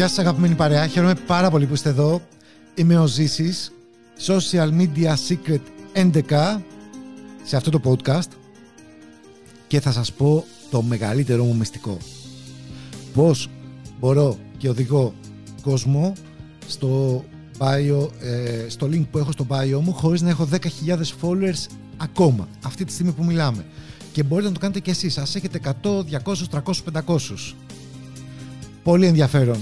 Γεια σας αγαπημένη παρέα, χαίρομαι πάρα πολύ που είστε εδώ. Είμαι ο Ζήσης, Social Media Secret 11 σε αυτό το podcast και θα σας πω το μεγαλύτερό μου μυστικό. Πώς μπορώ και οδηγώ κόσμο στο, στο link που έχω στο bio μου χωρίς να έχω 10.000 followers ακόμα, αυτή τη στιγμή που μιλάμε. Και μπορείτε να το κάνετε και εσείς, ας έχετε 100, 200, 300, 500. Πολύ ενδιαφέρον.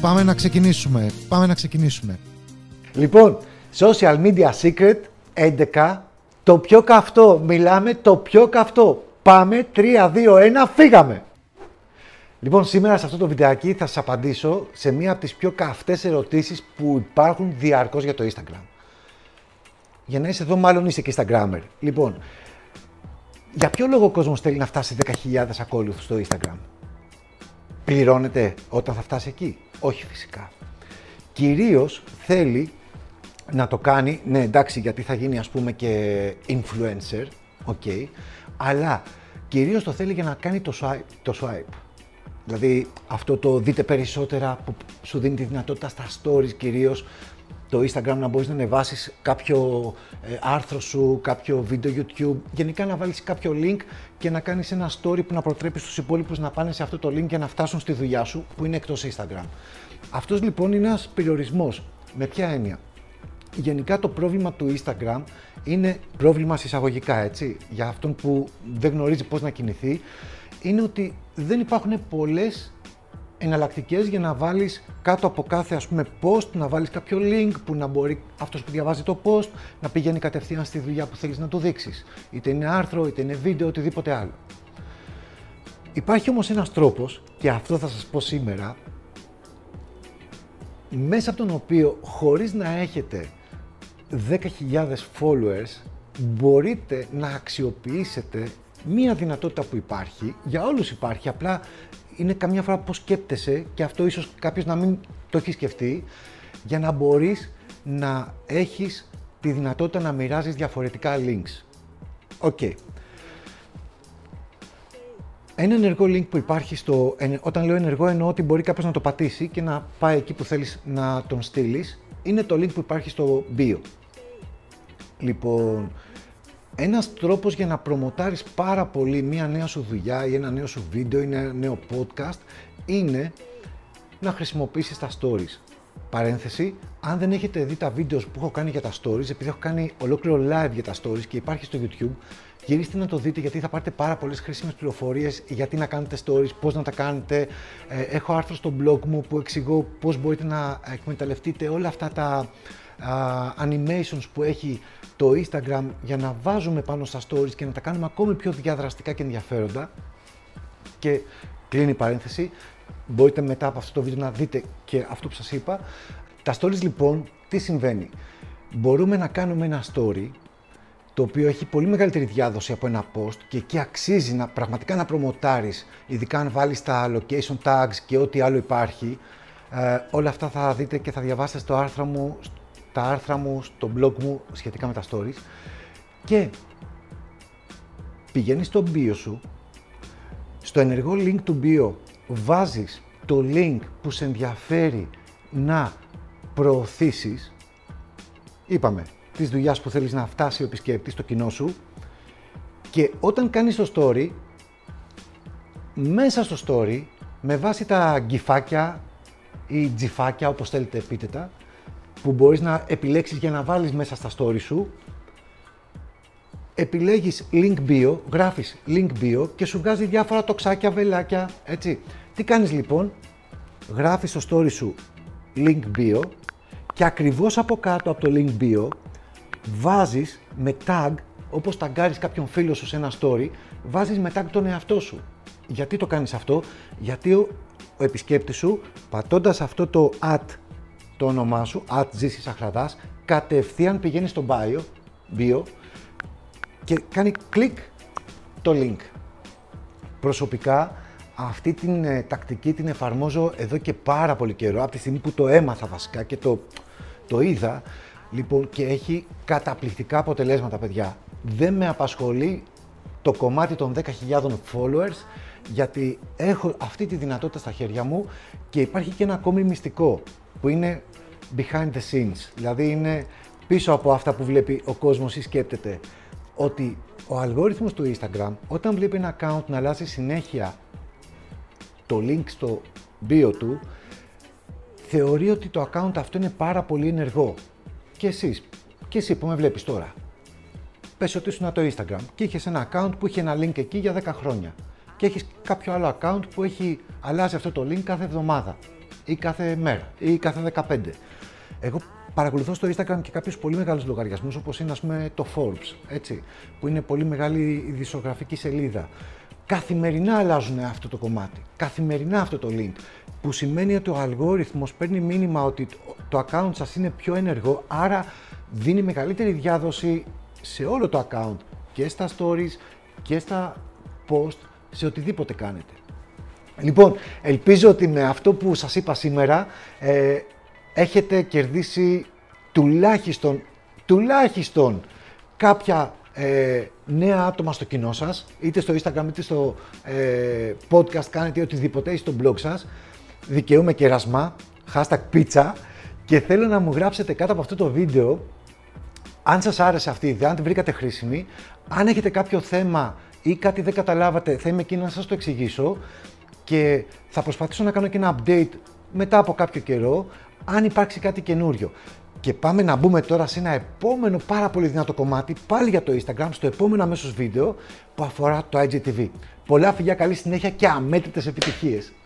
Πάμε να ξεκινήσουμε. Λοιπόν, Social Media Secret 11, το πιο καυτό, μιλάμε το πιο καυτό. Πάμε, 3, 2, 1, φύγαμε. Λοιπόν, σήμερα σε αυτό το βιντεάκι θα σας απαντήσω σε μία από τις πιο καυτές ερωτήσεις που υπάρχουν διαρκώς για το Instagram. Για να είσαι εδώ, μάλλον είσαι και Instagrammer. Λοιπόν, για ποιο λόγο ο κόσμος θέλει να φτάσει 10.000 ακόλουθους στο Instagram? Πληρώνεται όταν θα φτάσει εκεί? Όχι, φυσικά. Κυρίως θέλει να το κάνει, ναι εντάξει, γιατί θα γίνει ας πούμε και influencer, ok, αλλά κυρίως το θέλει για να κάνει το swipe. Δηλαδή αυτό το δείτε περισσότερα που σου δίνει τη δυνατότητα στα stories κυρίως, το Instagram να μπορείς να ανεβάσεις κάποιο άρθρο σου, κάποιο βίντεο YouTube, γενικά να βάλεις κάποιο link και να κάνεις ένα story που να προτρέπει στους υπόλοιπους να πάνε σε αυτό το link για να φτάσουν στη δουλειά σου που είναι εκτός Instagram. Αυτός λοιπόν είναι ένας περιορισμός. Με ποια έννοια? Γενικά το πρόβλημα του Instagram είναι πρόβλημα εισαγωγικά, έτσι, για αυτόν που δεν γνωρίζει πώς να κινηθεί, είναι ότι δεν υπάρχουν πολλές εναλλακτικές για να βάλεις κάτω από κάθε ας πούμε post, να βάλεις κάποιο link που να μπορεί αυτός που διαβάζει το post να πηγαίνει κατευθείαν στη δουλειά που θέλεις να του δείξεις. Είτε είναι άρθρο, είτε είναι βίντεο, οτιδήποτε άλλο. Υπάρχει όμως ένας τρόπος, και αυτό θα σας πω σήμερα, μέσα από τον οποίο χωρίς να έχετε 10.000 followers μπορείτε να αξιοποιήσετε μία δυνατότητα που υπάρχει, για όλους υπάρχει, απλά είναι καμιά φορά που σκέπτεσαι και αυτό ίσως κάποιος να μην το έχει σκεφτεί, για να μπορείς να έχεις τη δυνατότητα να μοιράζεις διαφορετικά links. Okay. Ένα ενεργό link που υπάρχει στο... Όταν λέω ενεργό εννοώ ότι μπορεί κάποιος να το πατήσει και να πάει εκεί που θέλεις να τον στείλεις. Είναι το link που υπάρχει στο bio. Λοιπόν, ένας τρόπος για να προμοτάρεις πάρα πολύ μία νέα σου δουλειά ή ένα νέο σου βίντεο ή ένα νέο podcast είναι να χρησιμοποιήσεις τα stories. Παρένθεση, αν δεν έχετε δει τα βίντεο που έχω κάνει για τα stories, επειδή έχω κάνει ολόκληρο live για τα stories και υπάρχει στο YouTube, γυρίστε να το δείτε γιατί θα πάρετε πάρα πολλές χρήσιμες πληροφορίες γιατί να κάνετε stories, πώς να τα κάνετε. Έχω άρθρο στο blog μου που εξηγώ πώς μπορείτε να εκμεταλλευτείτε όλα αυτά τα animations που έχει το Instagram για να βάζουμε πάνω στα stories και να τα κάνουμε ακόμη πιο διαδραστικά και ενδιαφέροντα. Και κλείνει η παρένθεση, μπορείτε μετά από αυτό το βίντεο να δείτε και αυτό που σας είπα. Τα stories λοιπόν, τι συμβαίνει? Μπορούμε να κάνουμε ένα story το οποίο έχει πολύ μεγαλύτερη διάδοση από ένα post και εκεί αξίζει να πραγματικά να προμοτάρεις, ειδικά αν βάλεις τα location tags και ό,τι άλλο υπάρχει. Όλα αυτά θα δείτε και θα διαβάσετε στο άρθρο μου, τα άρθρα μου, στο blog μου σχετικά με τα stories. Και πηγαίνεις στο bio σου, στο ενεργό link του bio βάζεις το link που σε ενδιαφέρει να προωθήσεις, είπαμε, της δουλειάς που θέλεις να φτάσει ο επισκέπτης, το κοινό σου, και όταν κάνεις το story, μέσα στο story, με βάση τα γκυφάκια ή τζιφάκια, όπως θέλετε πείτε τα, που μπορείς να επιλέξεις για να βάλεις μέσα στα story σου, επιλέγεις link bio, γράφεις link bio και σου βγάζει διάφορα τοξάκια, βελάκια, έτσι. Τι κάνεις λοιπόν? Γράφεις στο story σου link bio και ακριβώς από κάτω από το link bio βάζεις με tag, όπως ταγκάρεις κάποιον φίλο σου σε ένα story, βάζεις με tag τον εαυτό σου. Γιατί το κάνεις αυτό? Γιατί ο επισκέπτης σου, πατώντας αυτό το at, το όνομά σου, at Ζήσης Αχραδάς, κατευθείαν πηγαίνει στο bio και κάνει κλικ το link. Προσωπικά αυτή την τακτική την εφαρμόζω εδώ και πάρα πολύ καιρό, από τη στιγμή που το έμαθα βασικά και το είδα, λοιπόν, και έχει καταπληκτικά αποτελέσματα, παιδιά. Δεν με απασχολεί το κομμάτι των 10.000 followers, γιατί έχω αυτή τη δυνατότητα στα χέρια μου και υπάρχει και ένα ακόμη μυστικό που είναι behind the scenes, δηλαδή είναι πίσω από αυτά που βλέπει ο κόσμος ή σκέπτεται, ότι ο αλγόριθμος του Instagram όταν βλέπει ένα account να αλλάζει συνέχεια το link στο bio του, θεωρεί ότι το account αυτό είναι πάρα πολύ ενεργό. Και εσύ που με βλέπεις τώρα, πες ότι ήσουν το Instagram και είχες ένα account που είχε ένα link εκεί για 10 χρόνια και έχεις κάποιο άλλο account που έχει αλλάζει αυτό το link κάθε εβδομάδα ή κάθε μέρα ή κάθε 15. Εγώ παρακολουθώ στο Instagram και κάποιους πολύ μεγάλους λογαριασμούς, όπως είναι ας πούμε το Forbes, έτσι, που είναι πολύ μεγάλη ειδησιογραφική σελίδα. Καθημερινά αλλάζουν αυτό το κομμάτι, καθημερινά αυτό το link, που σημαίνει ότι ο αλγόριθμος παίρνει μήνυμα ότι το account σας είναι πιο ενεργό, άρα δίνει μεγαλύτερη διάδοση σε όλο το account, και στα stories και στα post, σε οτιδήποτε κάνετε. Λοιπόν, ελπίζω ότι με αυτό που σας είπα σήμερα έχετε κερδίσει τουλάχιστον κάποια νέα άτομα στο κοινό σας, είτε στο Instagram είτε στο podcast κάνετε οτιδήποτε ή στο blog σας. Δικαιούμαι κερασμά, hashtag pizza, και θέλω να μου γράψετε κάτω από αυτό το βίντεο αν σας άρεσε αυτή η ιδέα, αν τη βρήκατε χρήσιμη, αν έχετε κάποιο θέμα ή κάτι δεν καταλάβατε, θα είμαι εκεί να σας το εξηγήσω και θα προσπαθήσω να κάνω και ένα update μετά από κάποιο καιρό, αν υπάρξει κάτι καινούριο. Και πάμε να μπούμε τώρα σε ένα επόμενο πάρα πολύ δυνατό κομμάτι, πάλι για το Instagram, στο επόμενο αμέσως βίντεο που αφορά το IGTV. Πολλά φιλιά, καλή συνέχεια και αμέτρητες επιτυχίες!